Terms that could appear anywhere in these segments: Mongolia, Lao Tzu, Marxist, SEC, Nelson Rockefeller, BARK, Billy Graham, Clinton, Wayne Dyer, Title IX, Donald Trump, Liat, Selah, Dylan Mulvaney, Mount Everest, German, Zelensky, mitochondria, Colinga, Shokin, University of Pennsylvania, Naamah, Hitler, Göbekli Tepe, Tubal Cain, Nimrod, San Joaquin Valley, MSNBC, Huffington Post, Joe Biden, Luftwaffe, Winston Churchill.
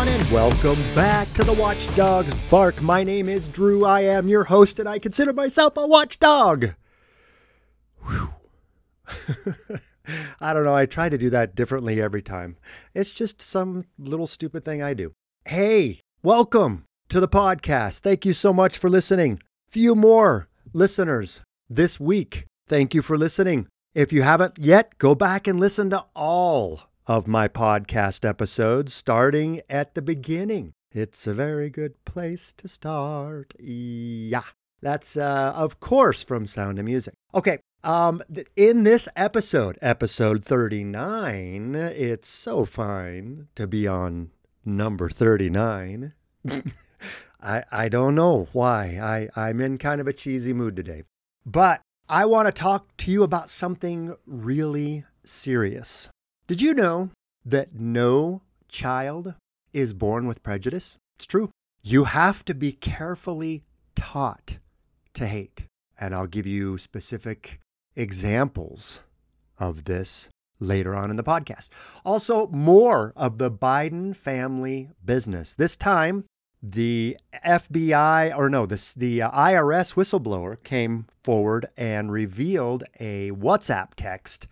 everyone, and welcome back to the Watchdogs Bark. My name is Drew. I am your host, and I consider myself a watchdog. Whew. I don't know. I try to do that differently every time. It's just some little stupid thing I do. Hey, welcome to the podcast. Thank you so much for listening. Few more listeners this week. Thank you for listening. If you haven't yet, go back and listen to all of my podcast episodes starting at the beginning. It's a very good place to start. Yeah. That's, of course, from Sound of Music. Okay. In this episode 39, it's so fine to be on number 39. I don't know why. I'm in kind of a cheesy mood today. But I want to talk to you about something really serious. Did you know that no child is born with prejudice? It's true. You have to be carefully taught to hate. And I'll give you specific examples of this later on in the podcast. Also, more of the Biden family business. This time, the IRS whistleblower came forward and revealed a WhatsApp text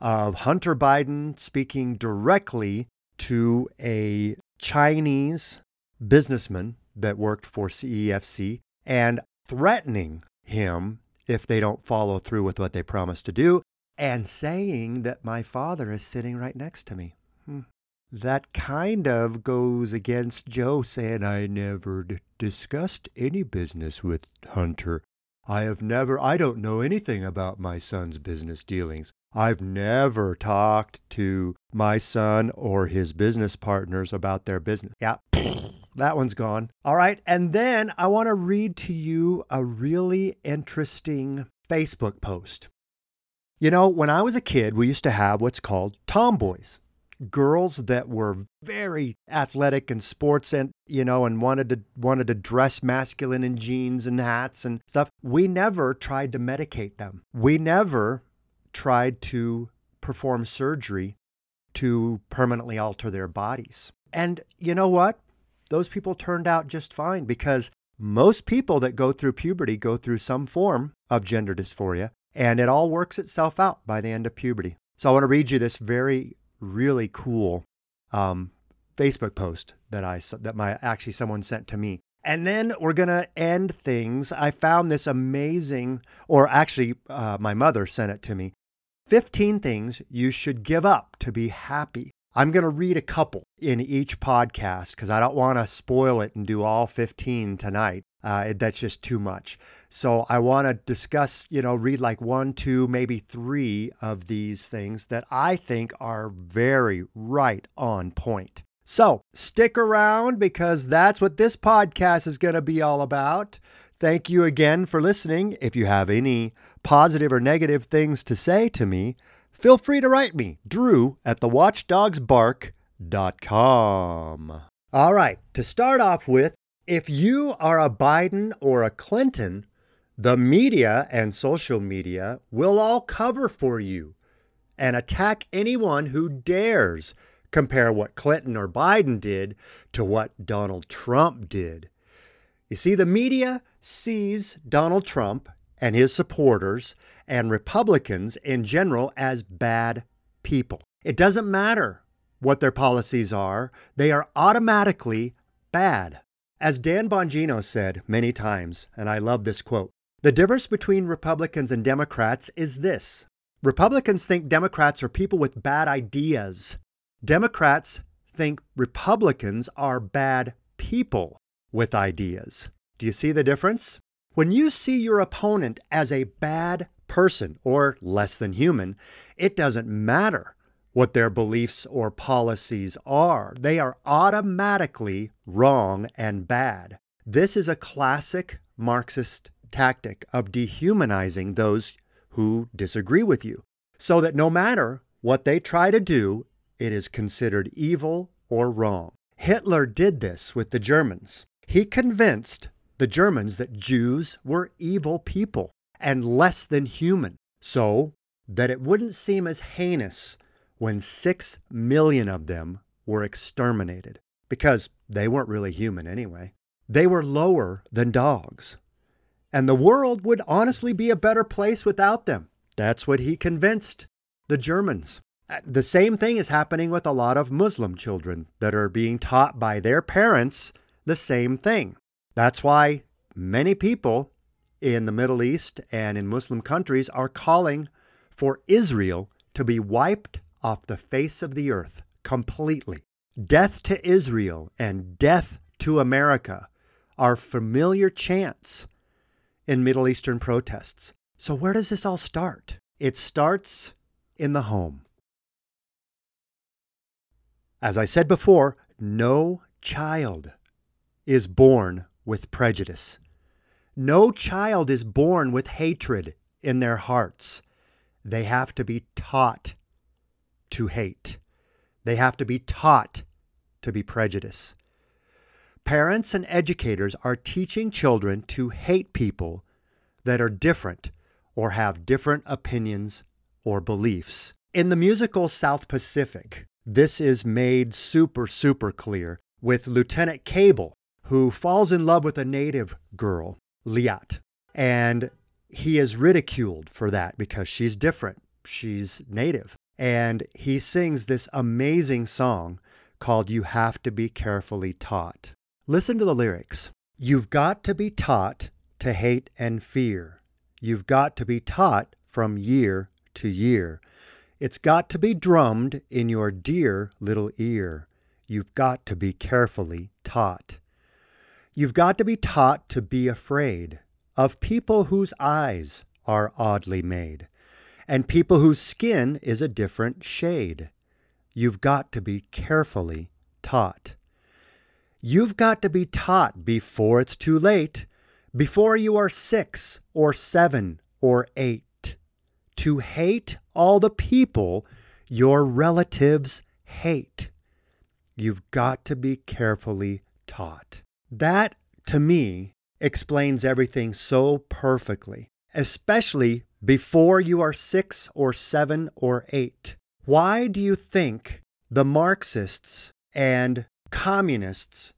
of Hunter Biden speaking directly to a Chinese businessman that worked for CEFC and threatening him if they don't follow through with what they promised to do, and saying that my father is sitting right next to me. That kind of goes against Joe saying, I never discussed any business with Hunter. I don't know anything about my son's business dealings. I've never talked to my son or his business partners about their business. Yeah, that one's gone. All right. And then I want to read to you a really interesting Facebook post. You know, when I was a kid, we used to have what's called tomboys. Girls that were very athletic and sports and, you know, and wanted to dress masculine in jeans and hats and stuff. We never tried to medicate them. We never tried to perform surgery to permanently alter their bodies. And you know what? Those people turned out just fine, because most people that go through puberty go through some form of gender dysphoria, and it all works itself out by the end of puberty. So I want to read you this really cool Facebook post that someone sent to me. And then we're going to end things. I found this amazing, my mother sent it to me. 15 things you should give up to be happy. I'm going to read a couple in each podcast because I don't want to spoil it and do all 15 tonight. That's just too much. So I want to discuss, read like 1, 2, maybe 3 of these things that I think are very right on point. So stick around, because that's what this podcast is going to be all about. Thank you again for listening. If you have any positive or negative things to say to me, feel free to write me, drew@thewatchdogsbark.com. All right, to start off with, if you are a Biden or a Clinton, the media and social media will all cover for you and attack anyone who dares compare what Clinton or Biden did to what Donald Trump did. You see, the media sees Donald Trump and his supporters and Republicans in general as bad people. It doesn't matter what their policies are. They are automatically bad. As Dan Bongino said many times, and I love this quote, the difference between Republicans and Democrats is this. Republicans think Democrats are people with bad ideas. Democrats think Republicans are bad people with ideas. Do you see the difference? When you see your opponent as a bad person or less than human, it doesn't matter what their beliefs or policies are. They are automatically wrong and bad. This is a classic Marxist tactic of dehumanizing those who disagree with you, so that no matter what they try to do, it is considered evil or wrong. Hitler did this with the Germans. He convinced the Germans that Jews were evil people and less than human, so that it wouldn't seem as heinous when 6 million of them were exterminated. because they weren't really human anyway. They were lower than dogs. And the world would honestly be a better place without them. That's what he convinced the Germans. The same thing is happening with a lot of Muslim children that are being taught by their parents the same thing. That's why many people in the Middle East and in Muslim countries are calling for Israel to be wiped off the face of the earth completely. Death to Israel and death to America are familiar chants in Middle Eastern protests. So where does this all start? It starts in the home. As I said before, no child is born with prejudice. No child is born with hatred in their hearts. They have to be taught to hate. They have to be taught to be prejudiced. Parents and educators are teaching children to hate people that are different or have different opinions or beliefs. In the musical South Pacific, this is made super, super clear with Lieutenant Cable, who falls in love with a native girl, Liat. And he is ridiculed for that because she's different. She's native. And he sings this amazing song called You Have to Be Carefully Taught. Listen to the lyrics. You've got to be taught to hate and fear. You've got to be taught from year to year. It's got to be drummed in your dear little ear. You've got to be carefully taught. You've got to be taught to be afraid of people whose eyes are oddly made and people whose skin is a different shade. You've got to be carefully taught. You've got to be taught before it's too late, before you are 6 or 7 or 8. To hate all the people your relatives hate. You've got to be carefully taught. That, to me, explains everything so perfectly, especially before you are 6 or 7 or 8. Why do you think the Marxists and communists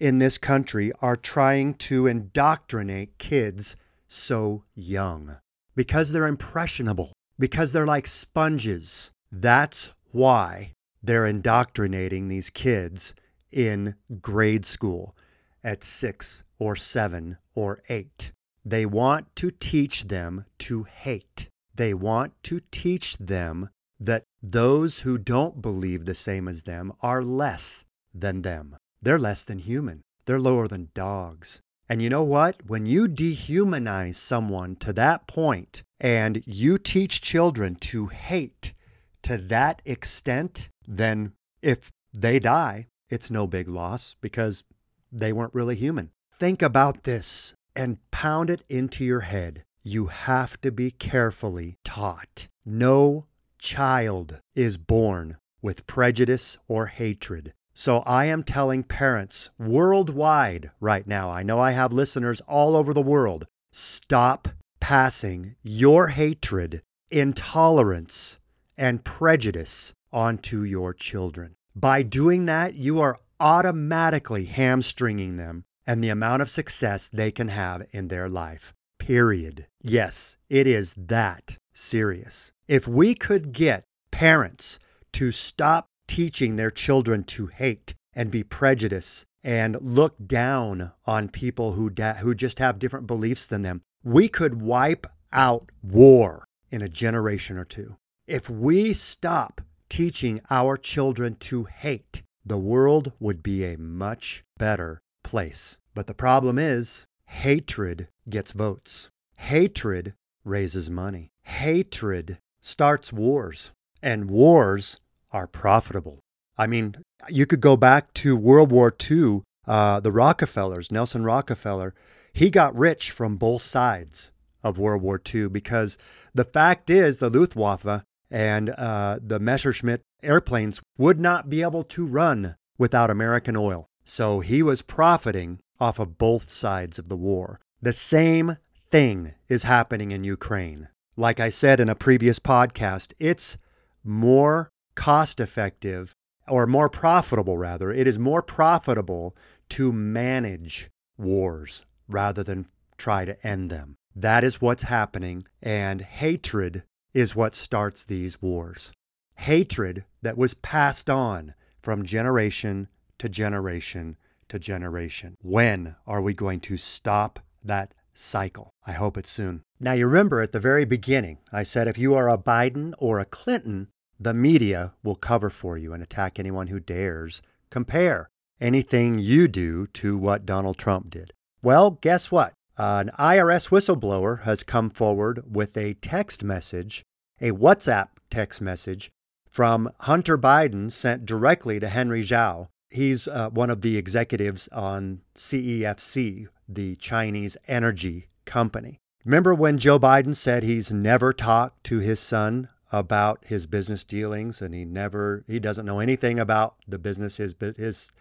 in this country are trying to indoctrinate kids so young? Because they're impressionable, because they're like sponges. That's why they're indoctrinating these kids in grade school at 6 or 7 or 8. They want to teach them to hate. They want to teach them that those who don't believe the same as them are less than them. They're less than human. They're lower than dogs. And you know what? When you dehumanize someone to that point and you teach children to hate to that extent, then if they die, it's no big loss because they weren't really human. Think about this and pound it into your head. You have to be carefully taught. No child is born with prejudice or hatred. So I am telling parents worldwide right now, I know I have listeners all over the world, stop passing your hatred, intolerance, and prejudice onto your children. By doing that, you are automatically hamstringing them and the amount of success they can have in their life, period. Yes, it is that serious. If we could get parents to stop teaching their children to hate and be prejudiced and look down on people who just have different beliefs than them, we could wipe out war in a generation or two. If we stop teaching our children to hate, the world would be a much better place. But the problem is, hatred gets votes. Hatred raises money. Hatred starts wars, and wars are profitable. I mean, you could go back to World War II, the Rockefellers, Nelson Rockefeller, he got rich from both sides of World War II because the fact is the Luftwaffe and the Messerschmitt airplanes would not be able to run without American oil. So he was profiting off of both sides of the war. The same thing is happening in Ukraine. Like I said in a previous podcast, it's more cost-effective or more profitable rather, it is more profitable to manage wars rather than try to end them. That is what's happening, and hatred is what starts these wars. Hatred that was passed on from generation to generation to generation. When are we going to stop that cycle? I hope it's soon. Now, you remember at the very beginning, I said if you are a Biden or a Clinton, the media will cover for you and attack anyone who dares compare anything you do to what Donald Trump did. Well, guess what? An IRS whistleblower has come forward with a text message, a WhatsApp text message from Hunter Biden sent directly to Henry Zhao. He's one of the executives on CEFC, the Chinese energy company. Remember when Joe Biden said he's never talked to his son about his business dealings, and he doesn't know anything about the business his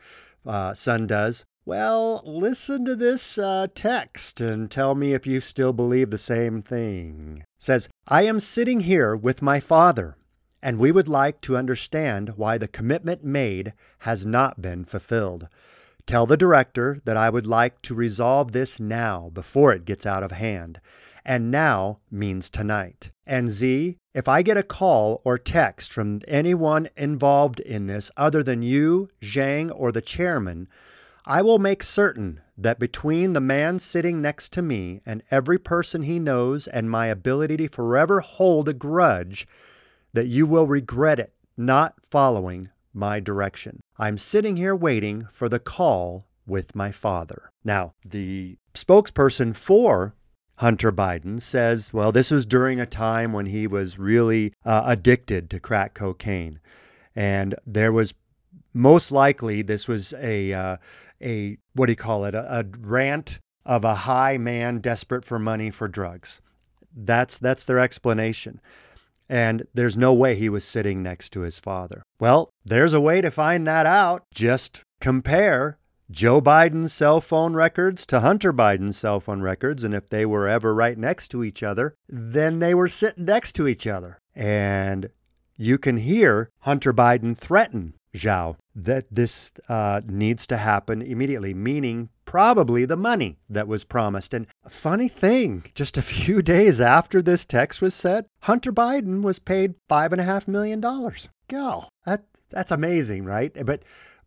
son does? Well, listen to this text and tell me if you still believe the same thing. It says, I am sitting here with my father, and we would like to understand why the commitment made has not been fulfilled. Tell the director that I would like to resolve this now before it gets out of hand. And now means tonight. And Z, if I get a call or text from anyone involved in this other than you, Zhang, or the chairman, I will make certain that between the man sitting next to me and every person he knows and my ability to forever hold a grudge, that you will regret it not following my direction. I'm sitting here waiting for the call with my father. Now, the spokesperson for Hunter Biden says, well, this was during a time when he was really addicted to crack cocaine. And there was most likely this was a rant of a high man desperate for money for drugs. That's their explanation. And there's no way he was sitting next to his father. Well, there's a way to find that out. Just compare Joe Biden's cell phone records to Hunter Biden's cell phone records. And if they were ever right next to each other, then they were sitting next to each other. And you can hear Hunter Biden threaten Zhao that this needs to happen immediately, meaning probably the money that was promised. And a funny thing, just a few days after this text was sent, Hunter Biden was paid $5.5 million. Girl, that's amazing, right?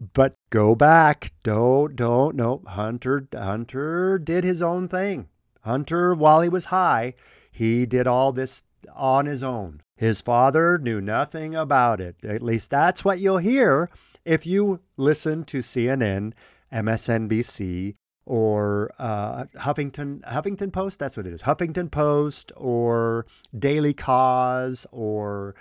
But go back. No. Hunter did his own thing. Hunter, while he was high, he did all this on his own. His father knew nothing about it. At least that's what you'll hear if you listen to CNN, MSNBC, or Huffington Post. That's what it is. Huffington Post or Daily Cause or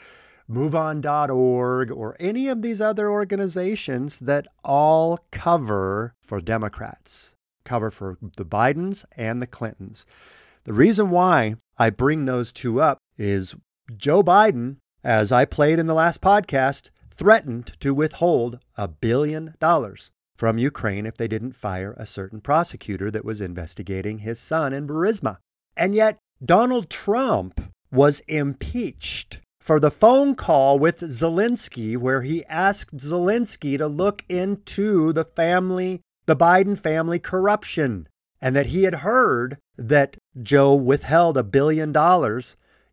MoveOn.org or any of these other organizations that all cover for Democrats, cover for the Bidens and the Clintons. The reason why I bring those two up is Joe Biden, as I played in the last podcast, threatened to withhold $1 billion from Ukraine if they didn't fire a certain prosecutor that was investigating his son in Burisma. And yet Donald Trump was impeached for the phone call with Zelensky, where he asked Zelensky to look into the Biden family corruption, and that he had heard that Joe withheld $1 billion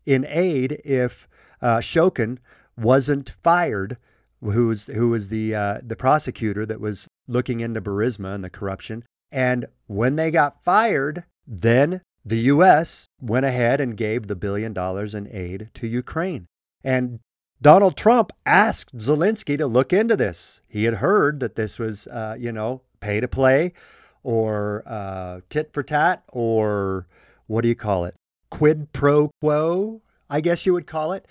in aid if Shokin wasn't fired, who was the prosecutor that was looking into Burisma and the corruption. And when they got fired, then the U.S. went ahead and gave the $1 billion in aid to Ukraine. And Donald Trump asked Zelensky to look into this. He had heard that this was, pay to play or tit for tat or what do you call it? Quid pro quo, I guess you would call it.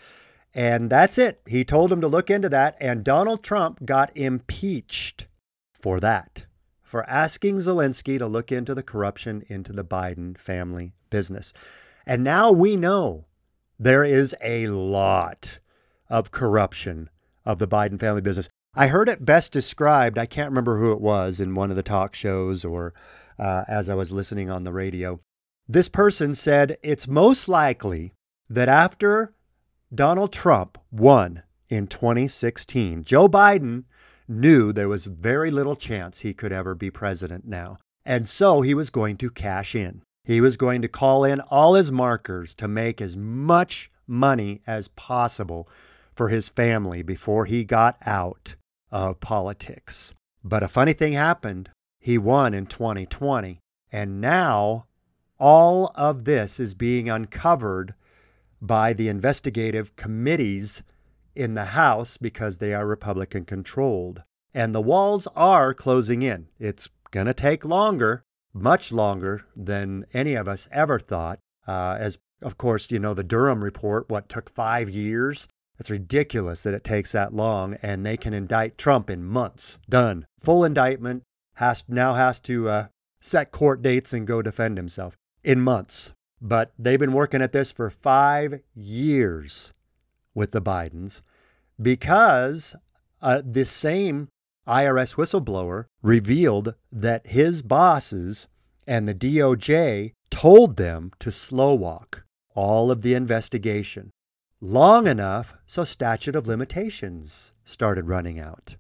And that's it. He told him to look into that. And Donald Trump got impeached for that, for asking Zelensky to look into the corruption into the Biden family business. And now we know there is a lot of corruption of the Biden family business. I heard it best described, I can't remember who it was, in one of the talk shows or as I was listening on the radio. This person said it's most likely that after Donald Trump won in 2016, Joe Biden knew there was very little chance he could ever be president now. And so he was going to cash in. He was going to call in all his markers to make as much money as possible for his family before he got out of politics. But a funny thing happened. He won in 2020. And now all of this is being uncovered by the investigative committees in the House because they are Republican controlled. And the walls are closing in. It's going to take longer, much longer than any of us ever thought. As of course, you know, the Durham report, what took 5 years? It's ridiculous that it takes that long, and they can indict Trump in months. Done. Full indictment. Now has to set court dates and go defend himself in months. But they've been working at this for 5 years with the Bidens because this same IRS whistleblower revealed that his bosses and the DOJ told them to slow walk all of the investigation long enough so statute of limitations started running out.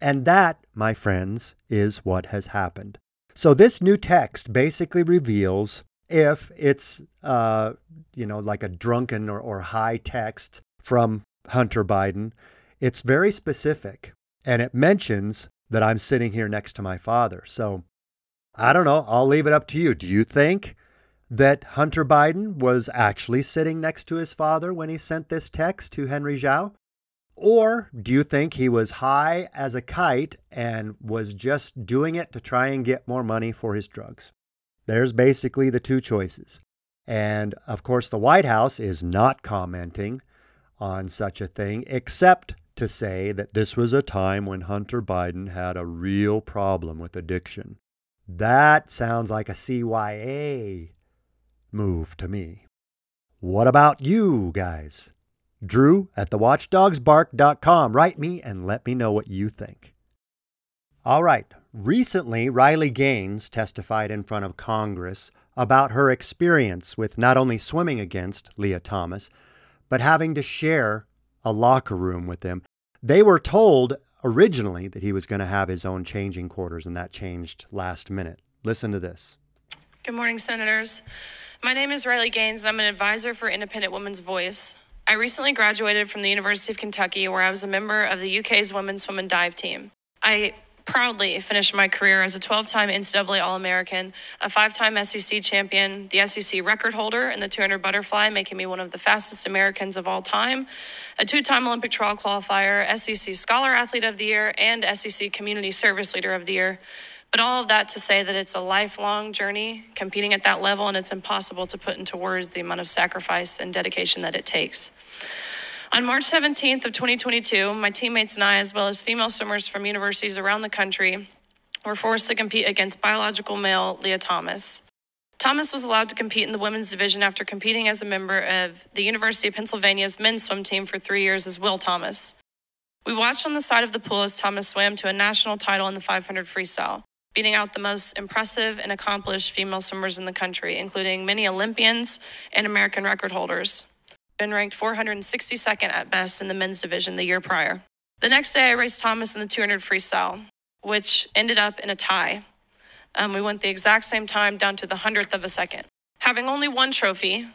And that, my friends, is what has happened. So this new text basically reveals if it's, like a drunken or high text from Hunter Biden. It's very specific. And it mentions that I'm sitting here next to my father. So I don't know. I'll leave it up to you. Do you think that Hunter Biden was actually sitting next to his father when he sent this text to Henry Zhao? Or do you think he was high as a kite and was just doing it to try and get more money for his drugs? There's basically the two choices. And of course, the White House is not commenting on such a thing, except to say that this was a time when Hunter Biden had a real problem with addiction. That sounds like a CYA move to me. What about you guys? Drew@thewatchdogsbark.com. Write me and let me know what you think. All right. Recently, Riley Gaines testified in front of Congress about her experience with not only swimming against Leah Thomas, but having to share a locker room with them. They were told originally that he was going to have his own changing quarters, and that changed last minute. Listen to this. Good morning, Senators. My name is Riley Gaines, and I'm an advisor for Independent Women's Voice. I recently graduated from the University of Kentucky, where I was a member of the UK's women's swim and dive team. I proudly finished my career as a 12-time NCAA All-American, a 5-time SEC champion, the SEC record holder in the 200 butterfly, making me one of the fastest Americans of all time, a 2-time Olympic trial qualifier, SEC Scholar Athlete of the Year, and SEC Community Service Leader of the Year. But all of that to say that it's a lifelong journey competing at that level, and it's impossible to put into words the amount of sacrifice and dedication that it takes. On March 17th of 2022, my teammates and I, as well as female swimmers from universities around the country, were forced to compete against biological male Leah Thomas. Thomas was allowed to compete in the women's division after competing as a member of the University of Pennsylvania's men's swim team for 3 years as Will Thomas. We watched on the side of the pool as Thomas swam to a national title in the 500 freestyle, beating out the most impressive and accomplished female swimmers in the country, including many Olympians and American record holders. Been ranked 462nd at best in the men's division the year prior. The next day, I raced Thomas in the 200 freestyle, which ended up in a tie. We went the exact same time down to the 100th of a second. Having only one trophy,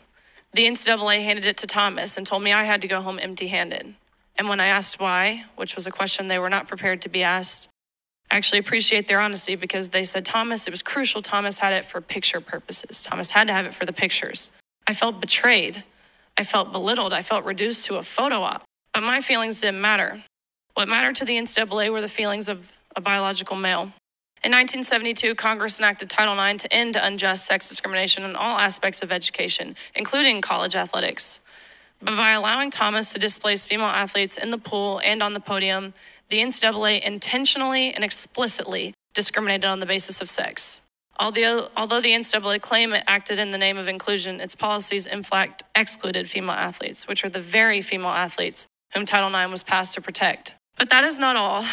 the NCAA handed it to Thomas and told me I had to go home empty-handed. And when I asked why, which was a question they were not prepared to be asked, I actually appreciate their honesty because they said, Thomas, it was crucial Thomas had it for picture purposes. Thomas had to have it for the pictures. I felt betrayed. I felt belittled. I felt reduced to a photo op. But my feelings didn't matter. What mattered to the NCAA were the feelings of a biological male. In 1972, Congress enacted Title IX to end unjust sex discrimination in all aspects of education, including college athletics. But by allowing Thomas to displace female athletes in the pool and on the podium, the NCAA intentionally and explicitly discriminated on the basis of sex. Although the NCAA claim it acted in the name of inclusion, its policies in fact excluded female athletes, which are the very female athletes whom Title IX was passed to protect. But that is not all.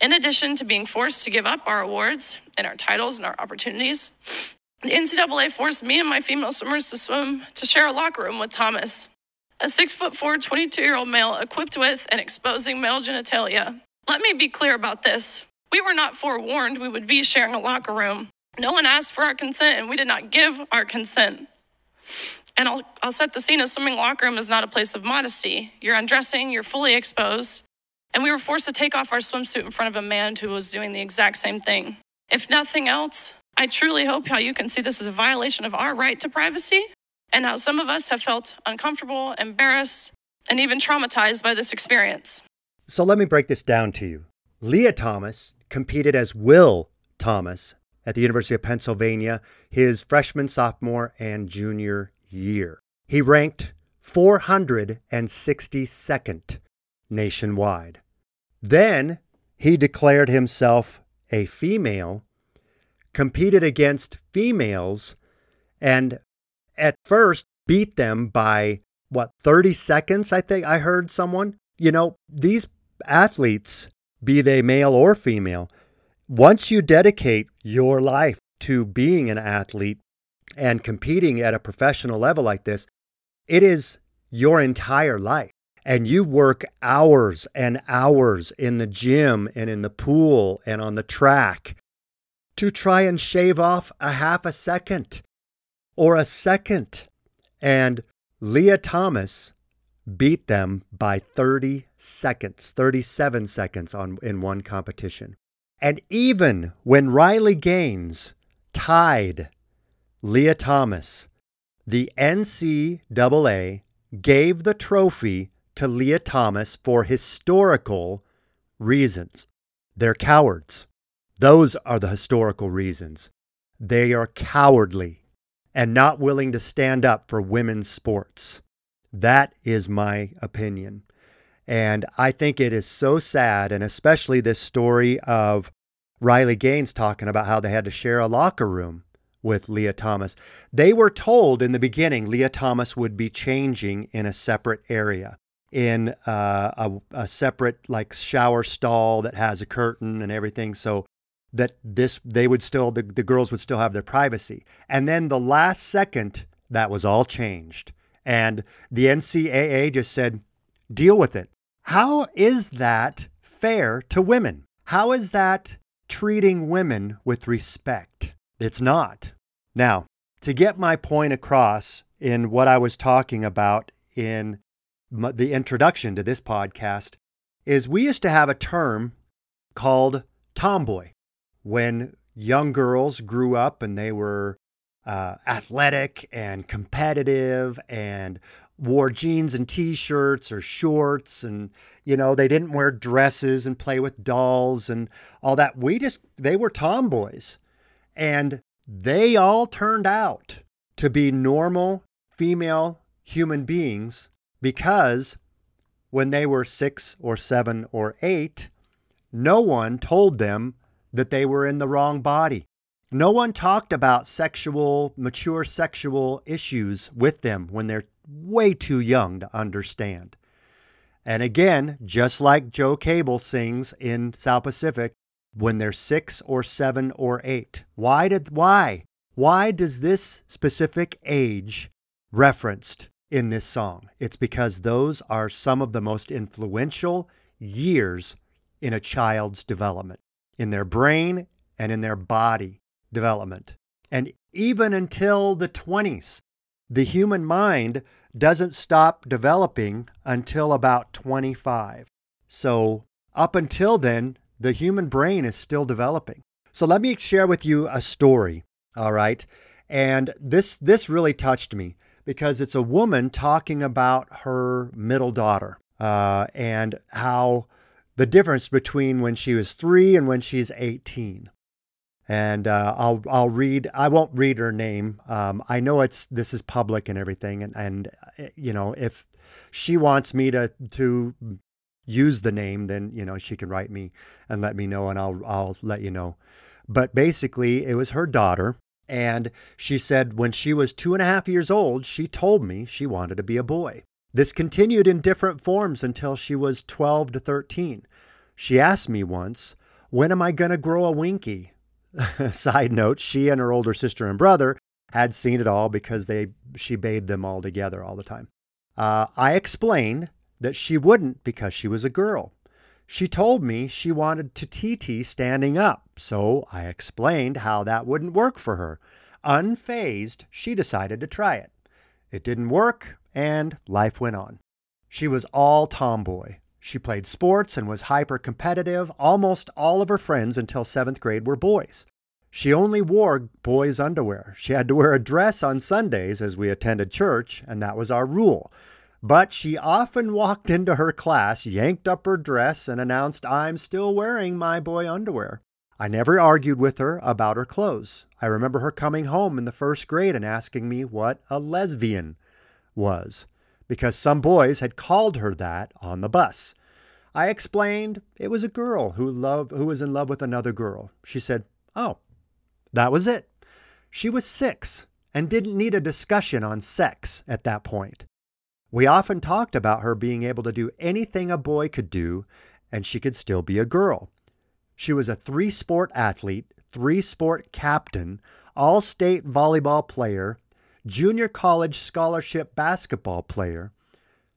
In addition to being forced to give up our awards and our titles and our opportunities, the NCAA forced me and my female swimmers to swim to share a locker room with Thomas, a 6'4", 22-year-old male equipped with and exposing male genitalia Let me be clear about this. We were not forewarned we would be sharing a locker room. No one asked for our consent, and we did not give our consent. And I'll set the scene. A swimming locker room is not a place of modesty. You're undressing, you're fully exposed. And we were forced to take off our swimsuit in front of a man who was doing the exact same thing. If nothing else, I truly hope how you can see this is a violation of our right to privacy, and how some of us have felt uncomfortable, embarrassed, and even traumatized by this experience. So let me break this down to you. Leah Thomas competed as Will Thomas at the University of Pennsylvania his freshman, sophomore, and junior year. He ranked 462nd nationwide. Then he declared himself a female, competed against females, and at first beat them by, 30 seconds, I think I heard someone. These athletes, be they male or female, once you dedicate your life to being an athlete and competing at a professional level like this, it is your entire life. And you work hours and hours in the gym and in the pool and on the track to try and shave off a half a second or a second. And Leah Thomas beat them by 30 seconds, 37 seconds in one competition. And even when Riley Gaines tied Leah Thomas, the NCAA gave the trophy to Leah Thomas for historical reasons. They're cowards. Those are the historical reasons. They are cowardly and not willing to stand up for women's sports. That is my opinion. And I think it is so sad, and especially this story of Riley Gaines talking about how they had to share a locker room with Leah Thomas. They were told in the beginning Leah Thomas would be changing in a separate area, in a separate shower stall that has a curtain and everything, so that the girls would still have their privacy. And then the last second, that was all changed. And the NCAA just said, deal with it. How is that fair to women? How is that treating women with respect? It's not. Now, to get my point across in what I was talking about in the introduction to this podcast, is we used to have a term called tomboy. When young girls grew up and they were athletic and competitive and wore jeans and t-shirts or shorts, and they didn't wear dresses and play with dolls and all that. They were tomboys, and they all turned out to be normal female human beings, because when they were 6 or 7 or 8, no one told them that they were in the wrong body. No one talked about mature sexual issues with them when they're way too young to understand. And again, just like Joe Cable sings in South Pacific, when they're 6 or 7 or 8. Why does this specific age referenced in this song? It's because those are some of the most influential years in a child's development, in their brain and in their body development. And even until the 20s, the human mind doesn't stop developing until about 25. So up until then, the human brain is still developing. So let me share with you a story, all right? And this really touched me, because it's a woman talking about her middle daughter and how the difference between when she was 3 and when she's 18. And I'll read. I won't read her name. I know this is public and everything. And if she wants me to use the name, then she can write me and let me know, and I'll let you know. But basically, it was her daughter, and she said when she was 2.5 years old, she told me she wanted to be a boy. This continued in different forms until she was 12 to 13. She asked me once, "When am I going to grow a winky?" Side note, she and her older sister and brother had seen it all because she bathed them all together all the time. I explained that she wouldn't because she was a girl. She told me she wanted to TT standing up, so I explained how that wouldn't work for her. Unfazed, she decided to try it. It didn't work, and life went on. She was all tomboy. She played sports and was hyper-competitive. Almost all of her friends until 7th grade were boys. She only wore boys' underwear. She had to wear a dress on Sundays as we attended church, and that was our rule. But she often walked into her class, yanked up her dress, and announced, "I'm still wearing my boy underwear." I never argued with her about her clothes. I remember her coming home in the 1st grade and asking me what a lesbian was, because some boys had called her that on the bus. I explained it was a girl who was in love with another girl. She said, "Oh, that was it." She was 6 and didn't need a discussion on sex at that point. We often talked about her being able to do anything a boy could do, and she could still be a girl. She was a 3-sport athlete, 3-sport captain, all-state volleyball player, junior college scholarship basketball player.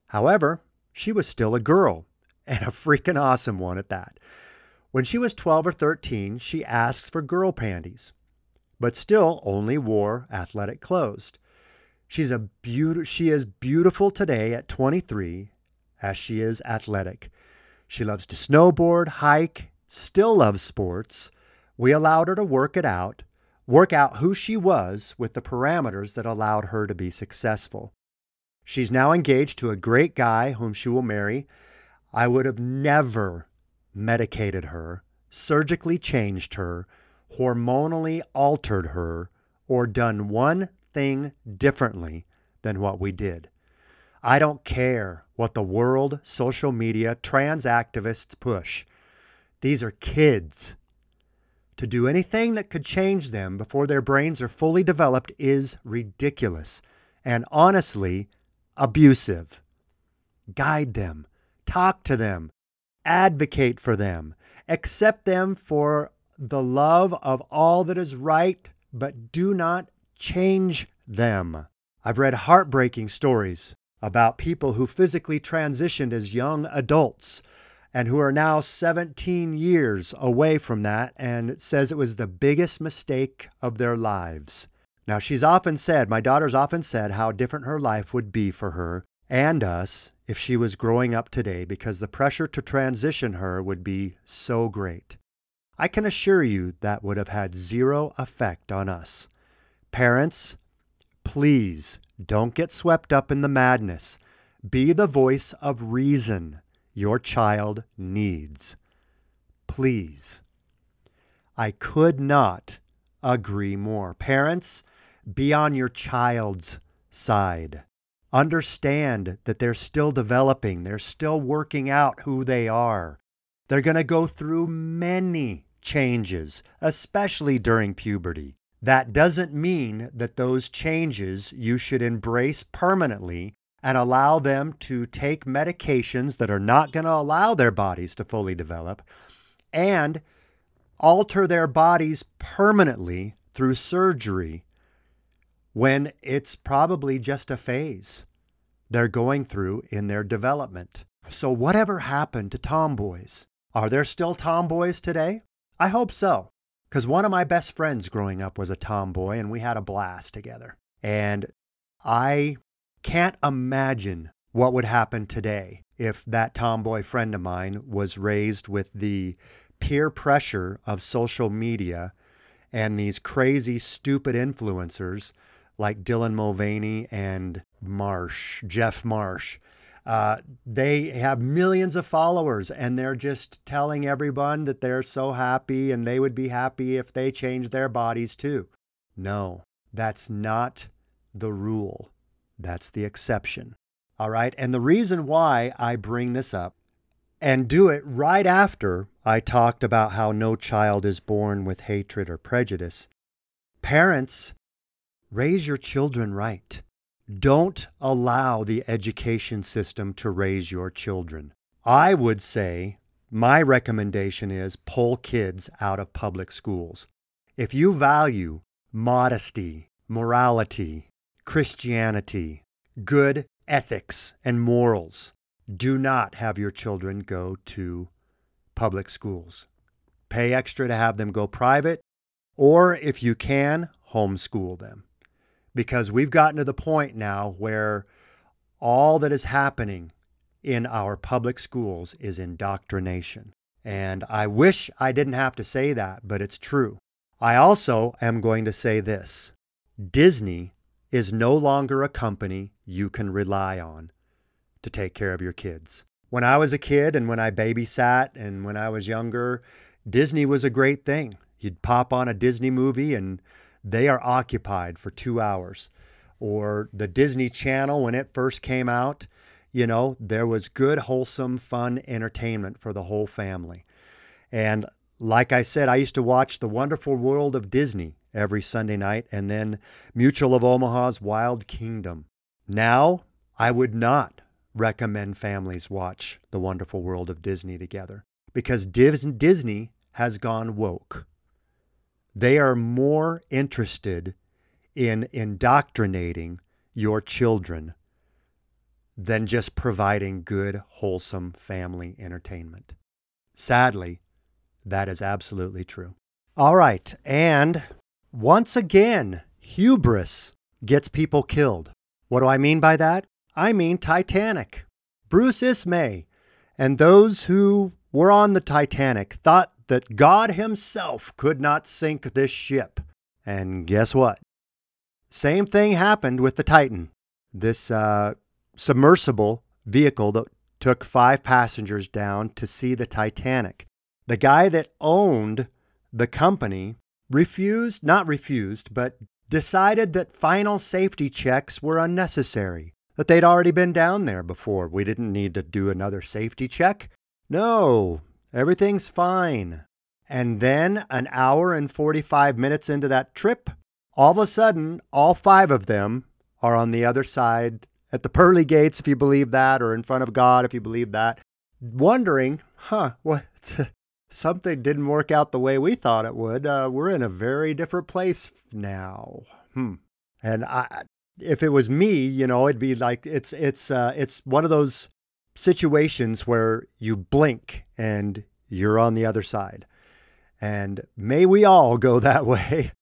However, she was still a girl, and a freaking awesome one at that. When she was 12 or 13, she asked for girl panties, but still only wore athletic clothes. She is beautiful today at 23 as she is athletic. She loves to snowboard, hike, still loves sports. We allowed her to work out who she was with the parameters that allowed her to be successful. She's now engaged to a great guy whom she will marry. I would have never medicated her, surgically changed her, hormonally altered her, or done one thing differently than what we did. I don't care what the world, social media, trans activists push. These are kids. To do anything that could change them before their brains are fully developed is ridiculous and honestly abusive. Guide them, talk to them, advocate for them, accept them for the love of all that is right, but do not change them. I've read heartbreaking stories about people who physically transitioned as young adults and who are now 17 years away from that, and it says it was the biggest mistake of their lives. Now, my daughter's often said how different her life would be for her and us if she was growing up today, because the pressure to transition her would be so great. I can assure you that would have had zero effect on us. Parents, please don't get swept up in the madness. Be the voice of reason your child needs. Please. I could not agree more. Parents, be on your child's side. Understand that they're still developing. They're still working out who they are. They're going to go through many changes, especially during puberty. That doesn't mean that those changes you should embrace permanently and allow them to take medications that are not going to allow their bodies to fully develop and alter their bodies permanently through surgery when it's probably just a phase they're going through in their development. So whatever happened to tomboys? Are there still tomboys today? I hope so. Because one of my best friends growing up was a tomboy, and we had a blast together. And I can't imagine what would happen today if that tomboy friend of mine was raised with the peer pressure of social media and these crazy, stupid influencers like Dylan Mulvaney and Jeff Marsh. They have millions of followers, and they're just telling everyone that they're so happy and they would be happy if they changed their bodies too. No, that's not the rule. That's the exception. All right. And the reason why I bring this up and do it right after I talked about how no child is born with hatred or prejudice. Parents, raise your children right. Don't allow the education system to raise your children. I would say my recommendation is pull kids out of public schools. If you value modesty, morality, Christianity, good ethics and morals, do not have your children go to public schools. Pay extra to have them go private, or if you can, homeschool them. Because we've gotten to the point now where all that is happening in our public schools is indoctrination. And I wish I didn't have to say that, but it's true. I also am going to say this. Disney is no longer a company you can rely on to take care of your kids. When I was a kid and when I babysat and when I was younger, Disney was a great thing. You'd pop on a Disney movie and they are occupied for 2 hours. Or the Disney Channel, when it first came out, you know, there was good, wholesome, fun entertainment for the whole family. And like I said, I used to watch The Wonderful World of Disney every Sunday night and then Mutual of Omaha's Wild Kingdom. Now, I would not recommend families watch The Wonderful World of Disney together because Disney has gone woke. They are more interested in indoctrinating your children than just providing good, wholesome family entertainment. Sadly, that is absolutely true. All right, and once again, hubris gets people killed. What do I mean by that? I mean Titanic. Bruce Ismay and those who were on the Titanic thought that God himself could not sink this ship. And guess what? Same thing happened with the Titan. This submersible vehicle that took 5 passengers down to see the Titanic. The guy that owned the company decided that final safety checks were unnecessary, that they'd already been down there before. We didn't need to do another safety check. No, everything's fine. And then an hour and 45 minutes into that trip, all of a sudden, all 5 of them are on the other side at the pearly gates, if you believe that, or in front of God, if you believe that, wondering, something didn't work out the way we thought it would. We're in a very different place now. And if it was me, you know, it'd be like, it's one of those situations where you blink and you're on the other side. And may we all go that way.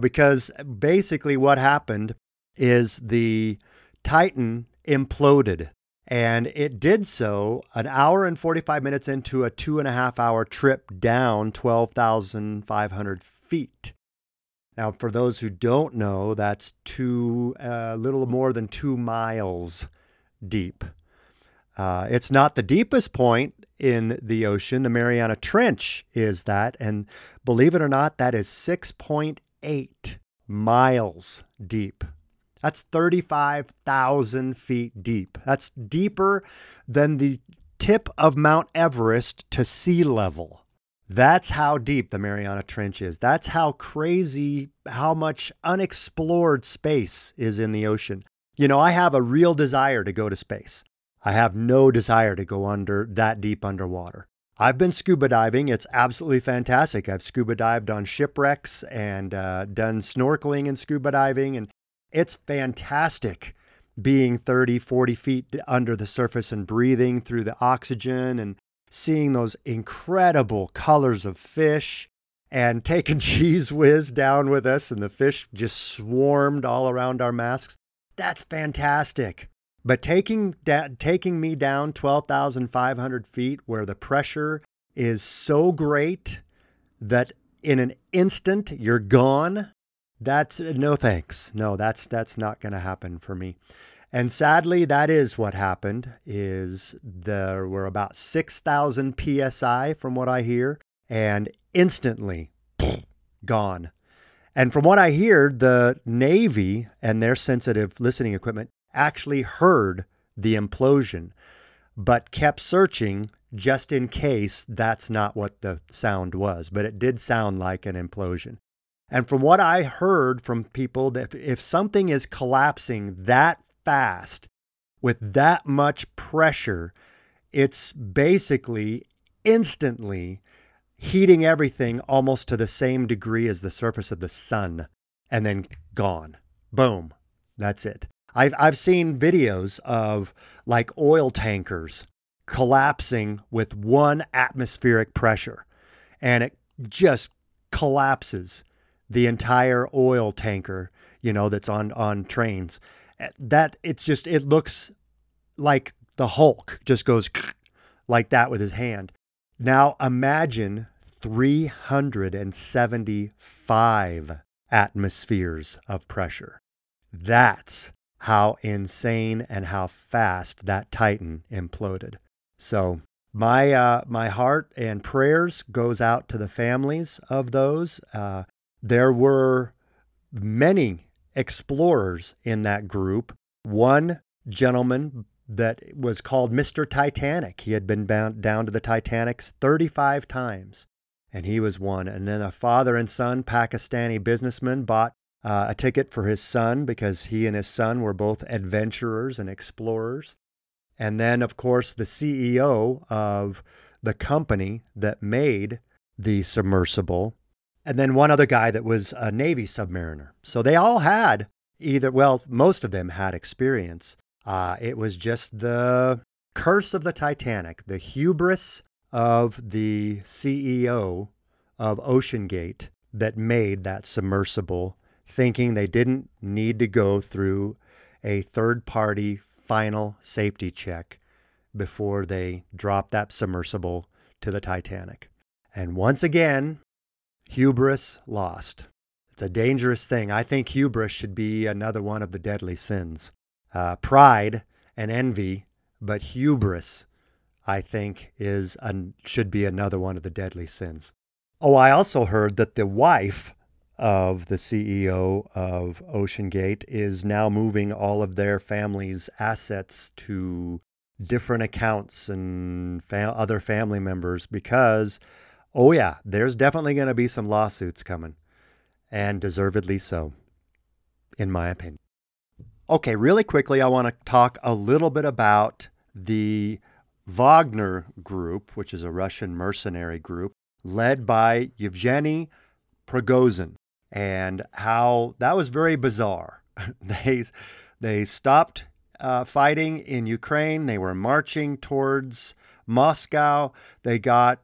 Because basically what happened is the Titan imploded, and it did so an hour and 45 minutes into a 2.5-hour trip down 12,500 feet. Now, for those who don't know, that's little more than 2 miles deep. It's not the deepest point in the ocean. The Mariana Trench is that, and believe it or not, that is 6.8 miles deep. That's 35,000 feet deep. That's deeper than the tip of Mount Everest to sea level. That's how deep the Mariana Trench is. That's how crazy, how much unexplored space is in the ocean. You know, I have a real desire to go to space. I have no desire to go under that deep underwater. I've been scuba diving. It's absolutely fantastic. I've scuba dived on shipwrecks and done snorkeling and scuba diving, and it's fantastic being 30, 40 feet under the surface and breathing through the oxygen and seeing those incredible colors of fish and taking Cheese Whiz down with us, and the fish just swarmed all around our masks. That's fantastic. But taking me down 12,500 feet where the pressure is so great that in an instant you're gone, that's no thanks. No, that's not going to happen for me. And sadly, that is what happened. Is there were about 6,000 PSI from what I hear, and instantly gone. And from what I hear, the Navy and their sensitive listening equipment actually heard the implosion, but kept searching just in case that's not what the sound was. But it did sound like an implosion. And from what I heard from people, that if something is collapsing that fast with that much pressure, it's basically instantly heating everything almost to the same degree as the surface of the sun, and then gone. Boom. That's it. I've seen videos of like oil tankers collapsing with one atmospheric pressure, and it just collapses the entire oil tanker, you know, that's on trains. That it's just, it looks like the Hulk just goes like that with his hand. Now imagine 375 atmospheres of pressure. That's how insane and how fast that Titan imploded. So my heart and prayers goes out to the families of those. There were many explorers in that group. One gentleman that was called Mr. Titanic. He had been bound down to the Titanic 35 times, and he was one. And then a father and son Pakistani businessman bought a ticket for his son because he and his son were both adventurers and explorers. And then, of course, the CEO of the company that made the submersible. And then one other guy that was a Navy submariner. So they all had most of them had experience. It was just the curse of the Titanic, the hubris of the CEO of OceanGate that made that submersible, thinking they didn't need to go through a third-party final safety check before they dropped that submersible to the Titanic. And once again, hubris lost. It's a dangerous thing. I think hubris should be another one of the deadly sins. Pride and envy, but hubris, I think, should be another one of the deadly sins. Oh, I also heard that the wife of the CEO of OceanGate is now moving all of their family's assets to different accounts and other family members because, oh yeah, there's definitely going to be some lawsuits coming, and deservedly so, in my opinion. Okay, really quickly, I want to talk a little bit about the Wagner group, which is a Russian mercenary group led by Yevgeny Prigozhin, and how that was very bizarre. They stopped fighting in Ukraine. They were marching towards Moscow. They got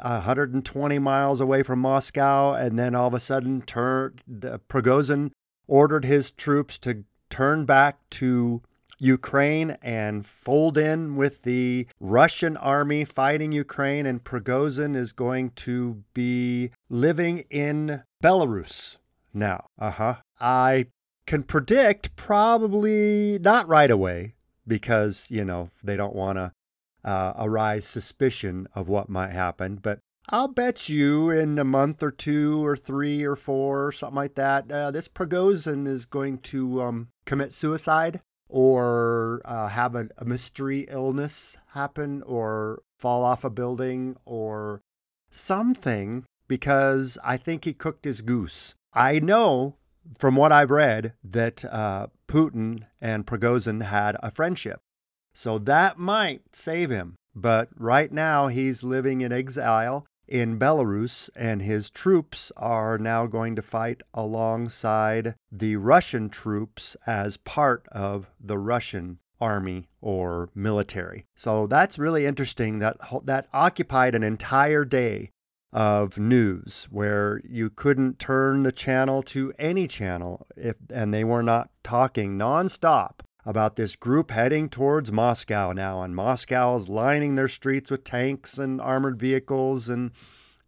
120 miles away from Moscow, and then all of a sudden, Prigozhin ordered his troops to turn back to Ukraine and fold in with the Russian army fighting Ukraine, and Prigozhin is going to be living in Belarus now. I can predict probably not right away because, you know, they don't want to arouse suspicion of what might happen, but I'll bet you in a month or two or three or four or something like that, this Prigozhin is going to commit suicide or have a mystery illness happen or fall off a building or something, because I think he cooked his goose. I know from what I've read that Putin and Prigozhin had a friendship, so that might save him. But right now he's living in exile in Belarus, and his troops are now going to fight alongside the Russian troops as part of the Russian army or military. So that's really interesting. That occupied an entire day of news where you couldn't turn the channel to any channel, and they were not talking nonstop about this group heading towards Moscow now, and Moscow is lining their streets with tanks and armored vehicles, and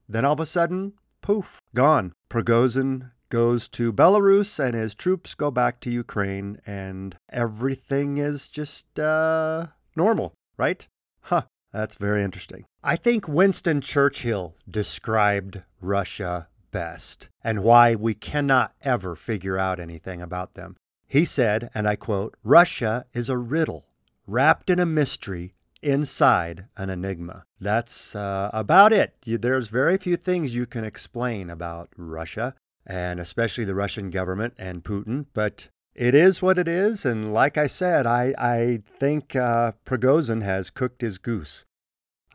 then all of a sudden, poof, gone. Prigozhin goes to Belarus, and his troops go back to Ukraine, and everything is just normal, right? Huh, that's very interesting. I think Winston Churchill described Russia best, and why we cannot ever figure out anything about them. He said, and I quote, "Russia is a riddle wrapped in a mystery inside an enigma." That's about it. There's very few things you can explain about Russia, and especially the Russian government and Putin, but it is what it is. And like I said, I think Prigozhin has cooked his goose.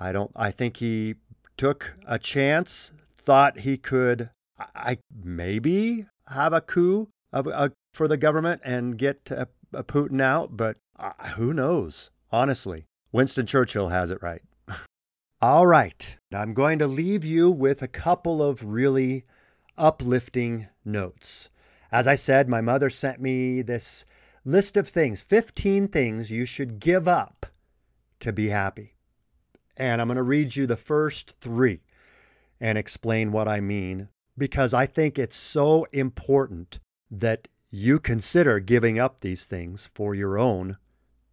I think he took a chance, thought he could maybe have a coup for the government and get Putin out, but who knows, honestly. Winston Churchill has it right. All right, I'm going to leave you with a couple of really uplifting notes. As I said, my mother sent me this list of things, 15 things you should give up to be happy. And I'm going to read you the first three and explain what I mean, because I think it's so important that you consider giving up these things for your own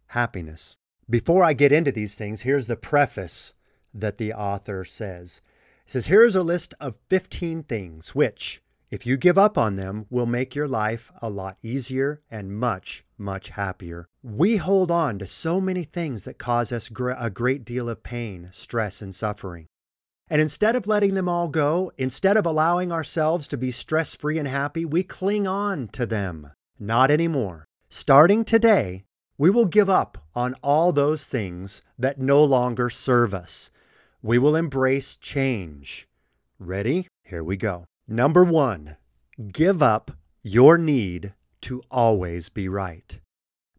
happiness. Before I get into these things, here's the preface that the author says. He says, here's a list of 15 things which, if you give up on them, will make your life a lot easier and much, much happier. We hold on to so many things that cause us a great deal of pain, stress, and suffering. And instead of letting them all go, instead of allowing ourselves to be stress-free and happy, we cling on to them. Not anymore. Starting today, we will give up on all those things that no longer serve us. We will embrace change. Ready? Here we go. Number one, give up your need to always be right.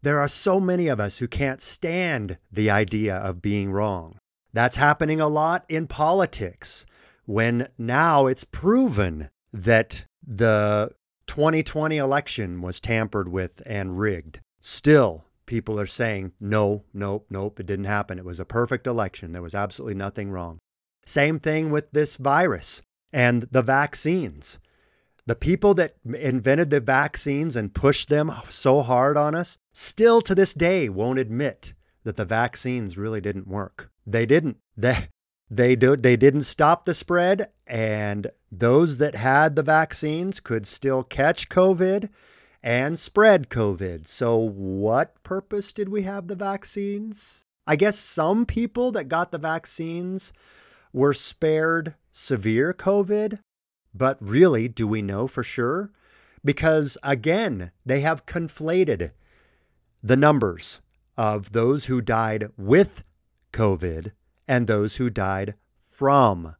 There are so many of us who can't stand the idea of being wrong. That's happening a lot in politics, when now it's proven that the 2020 election was tampered with and rigged. Still, people are saying, nope, it didn't happen. It was a perfect election. There was absolutely nothing wrong. Same thing with this virus and the vaccines. The people that invented the vaccines and pushed them so hard on us still to this day won't admit that the vaccines really didn't work. They didn't. They didn't stop the spread, and those that had the vaccines could still catch COVID and spread COVID. So what purpose did we have the vaccines? I guess some people that got the vaccines were spared severe COVID, but really, do we know for sure? Because again, they have conflated the numbers of those who died with COVID and those who died from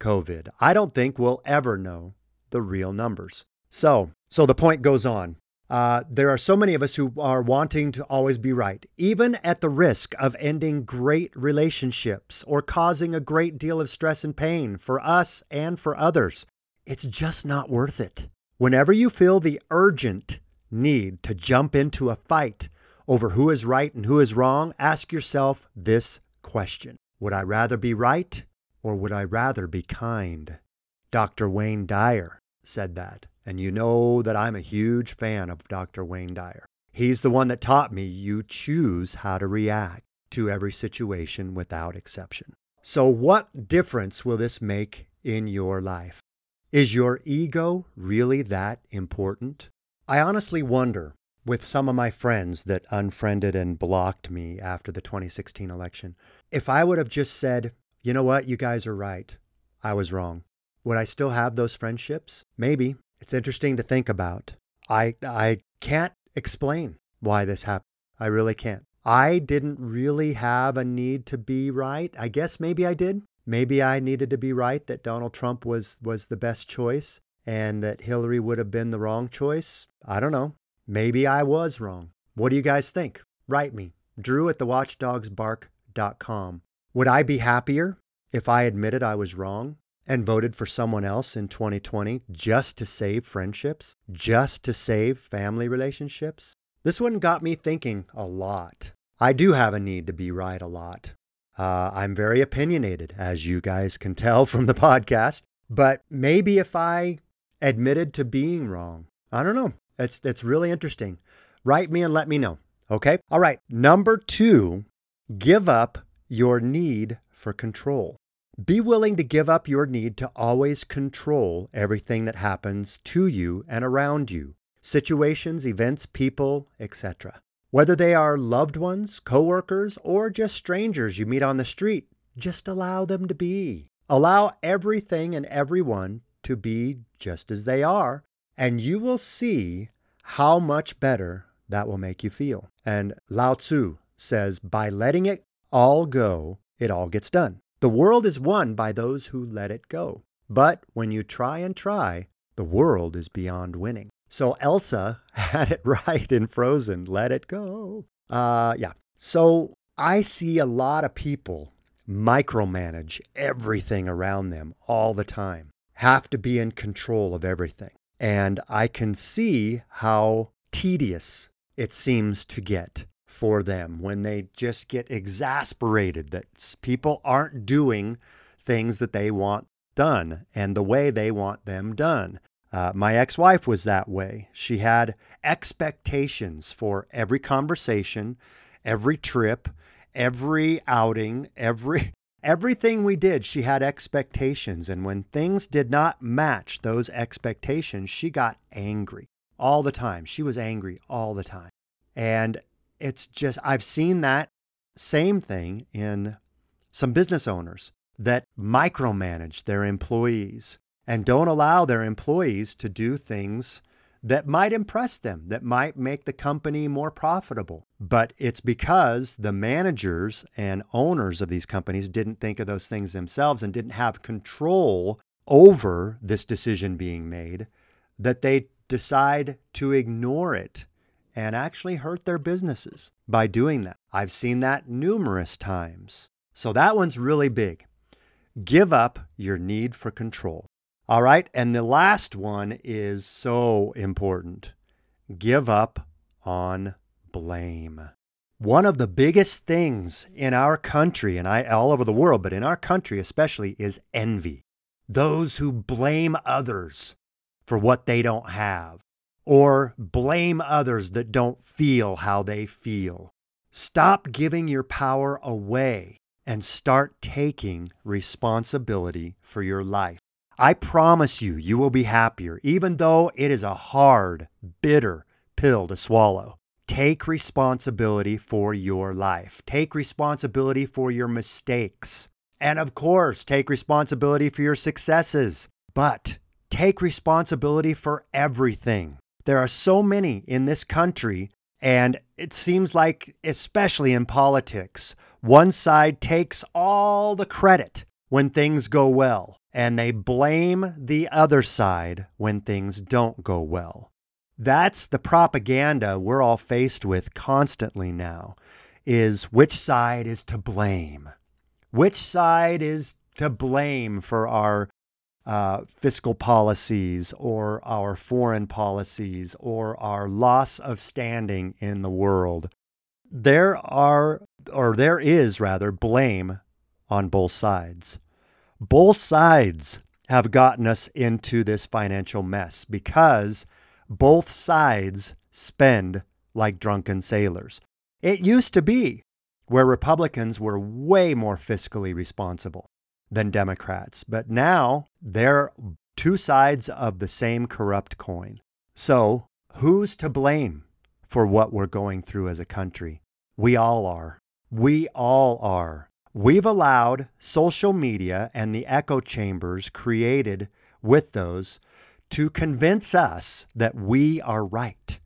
COVID. I don't think we'll ever know the real numbers. So the point goes on. There are so many of us who are wanting to always be right, even at the risk of ending great relationships or causing a great deal of stress and pain for us and for others. It's just not worth it. Whenever you feel the urgent need to jump into a fight over who is right and who is wrong, ask yourself this question. Would I rather be right or would I rather be kind? Dr. Wayne Dyer said that. And you know that I'm a huge fan of Dr. Wayne Dyer. He's the one that taught me you choose how to react to every situation without exception. So what difference will this make in your life? Is your ego really that important? I honestly wonder, with some of my friends that unfriended and blocked me after the 2016 election, if I would have just said, you know what, you guys are right, I was wrong, would I still have those friendships? Maybe. It's interesting to think about. I can't explain why this happened. I really can't. I didn't really have a need to be right. I guess maybe I did. Maybe I needed to be right that Donald Trump was the best choice and that Hillary would have been the wrong choice. I don't know. Maybe I was wrong. What do you guys think? Write me. drew@thewatchdogsbark.com. Would I be happier if I admitted I was wrong and voted for someone else in 2020 just to save friendships, just to save family relationships? This one got me thinking a lot. I do have a need to be right a lot. I'm very opinionated, as you guys can tell from the podcast. But maybe if I admitted to being wrong, I don't know. It's really interesting. Write me and let me know. Okay? All right. Number two, give up your need for control. Be willing to give up your need to always control everything that happens to you and around you. Situations, events, people, etc. Whether they are loved ones, coworkers, or just strangers you meet on the street, just allow them to be. Allow everything and everyone to be just as they are, and you will see how much better that will make you feel. And Lao Tzu says, by letting it all go, it all gets done. The world is won by those who let it go. But when you try, the world is beyond winning. So Elsa had it right in Frozen. Let it go. So I see a lot of people micromanage everything around them all the time, have to be in control of everything. And I can see how tedious it seems to get for them when they just get exasperated that people aren't doing things that they want done and the way they want them done. My ex-wife was that way. She had expectations for every conversation, every trip, every outing, everything we did. She had expectations. And when things did not match those expectations, she got angry all the time. She was angry all the time. And it's just, I've seen that same thing in some business owners that micromanage their employees and don't allow their employees to do things that might impress them, that might make the company more profitable. But it's because the managers and owners of these companies didn't think of those things themselves and didn't have control over this decision being made that they decide to ignore it and actually hurt their businesses by doing that. I've seen that numerous times. So that one's really big. Give up your need for control. All right, and the last one is so important. Give up on blame. One of the biggest things in our country, and all over the world, but in our country especially, is envy. Those who blame others for what they don't have, or blame others that don't feel how they feel. Stop giving your power away and start taking responsibility for your life. I promise you, you will be happier, even though it is a hard, bitter pill to swallow. Take responsibility for your life. Take responsibility for your mistakes. And of course, take responsibility for your successes. But take responsibility for everything. There are so many in this country, and it seems like, especially in politics, one side takes all the credit when things go well. And they blame the other side when things don't go well. That's the propaganda we're all faced with constantly now, is which side is to blame? Which side is to blame for our fiscal policies or our foreign policies or our loss of standing in the world? There is blame on both sides. Both sides have gotten us into this financial mess because both sides spend like drunken sailors. It used to be where Republicans were way more fiscally responsible than Democrats, but now they're two sides of the same corrupt coin. So who's to blame for what we're going through as a country? We all are. We all are. We've allowed social media and the echo chambers created with those to convince us that we are right.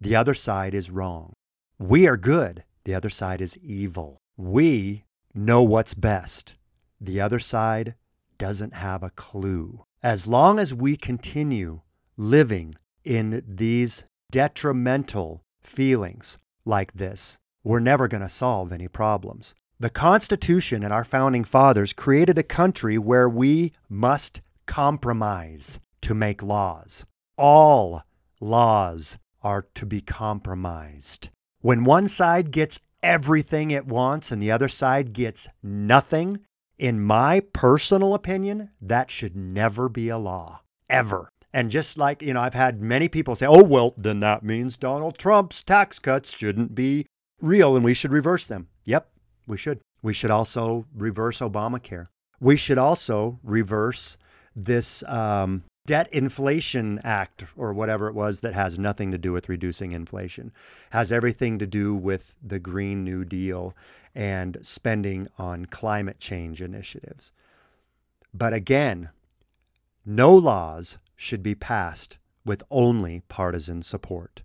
The other side is wrong. We are good. The other side is evil. We know what's best. The other side doesn't have a clue. As long as we continue living in these detrimental feelings like this, we're never going to solve any problems. The Constitution and our founding fathers created a country where we must compromise to make laws. All laws are to be compromised. When one side gets everything it wants and the other side gets nothing, in my personal opinion, that should never be a law, ever. And just like, I've had many people say, oh, well, then that means Donald Trump's tax cuts shouldn't be real and we should reverse them. Yep. We should. We should also reverse Obamacare. We should also reverse this Debt Inflation Act or whatever it was that has nothing to do with reducing inflation, has everything to do with the Green New Deal and spending on climate change initiatives. But again, no laws should be passed with only partisan support.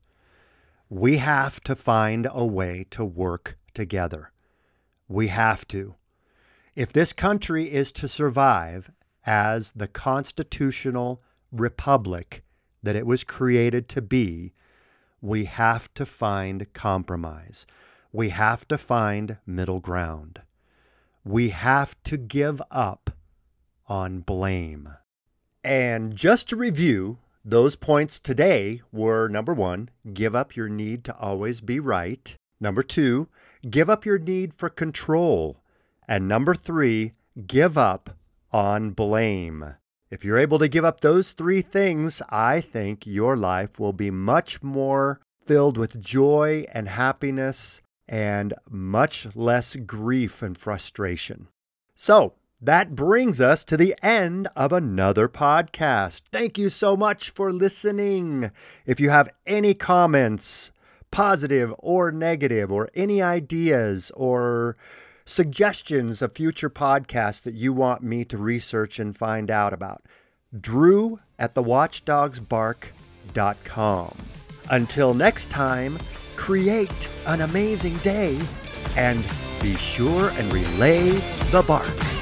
We have to find a way to work together. We have to. If this country is to survive as the constitutional republic that it was created to be, we have to find compromise. We have to find middle ground. We have to give up on blame. And just to review, those points today were, number one, give up your need to always be right. Number two, give up your need for control. And number three, give up on blame. If you're able to give up those three things, I think your life will be much more filled with joy and happiness and much less grief and frustration. So that brings us to the end of another podcast. Thank you so much for listening. If you have any comments, positive or negative, or any ideas or suggestions of future podcasts that you want me to research and find out about, drew@thewatchdogsbark.com. Until next time, create an amazing day and be sure and relay the bark.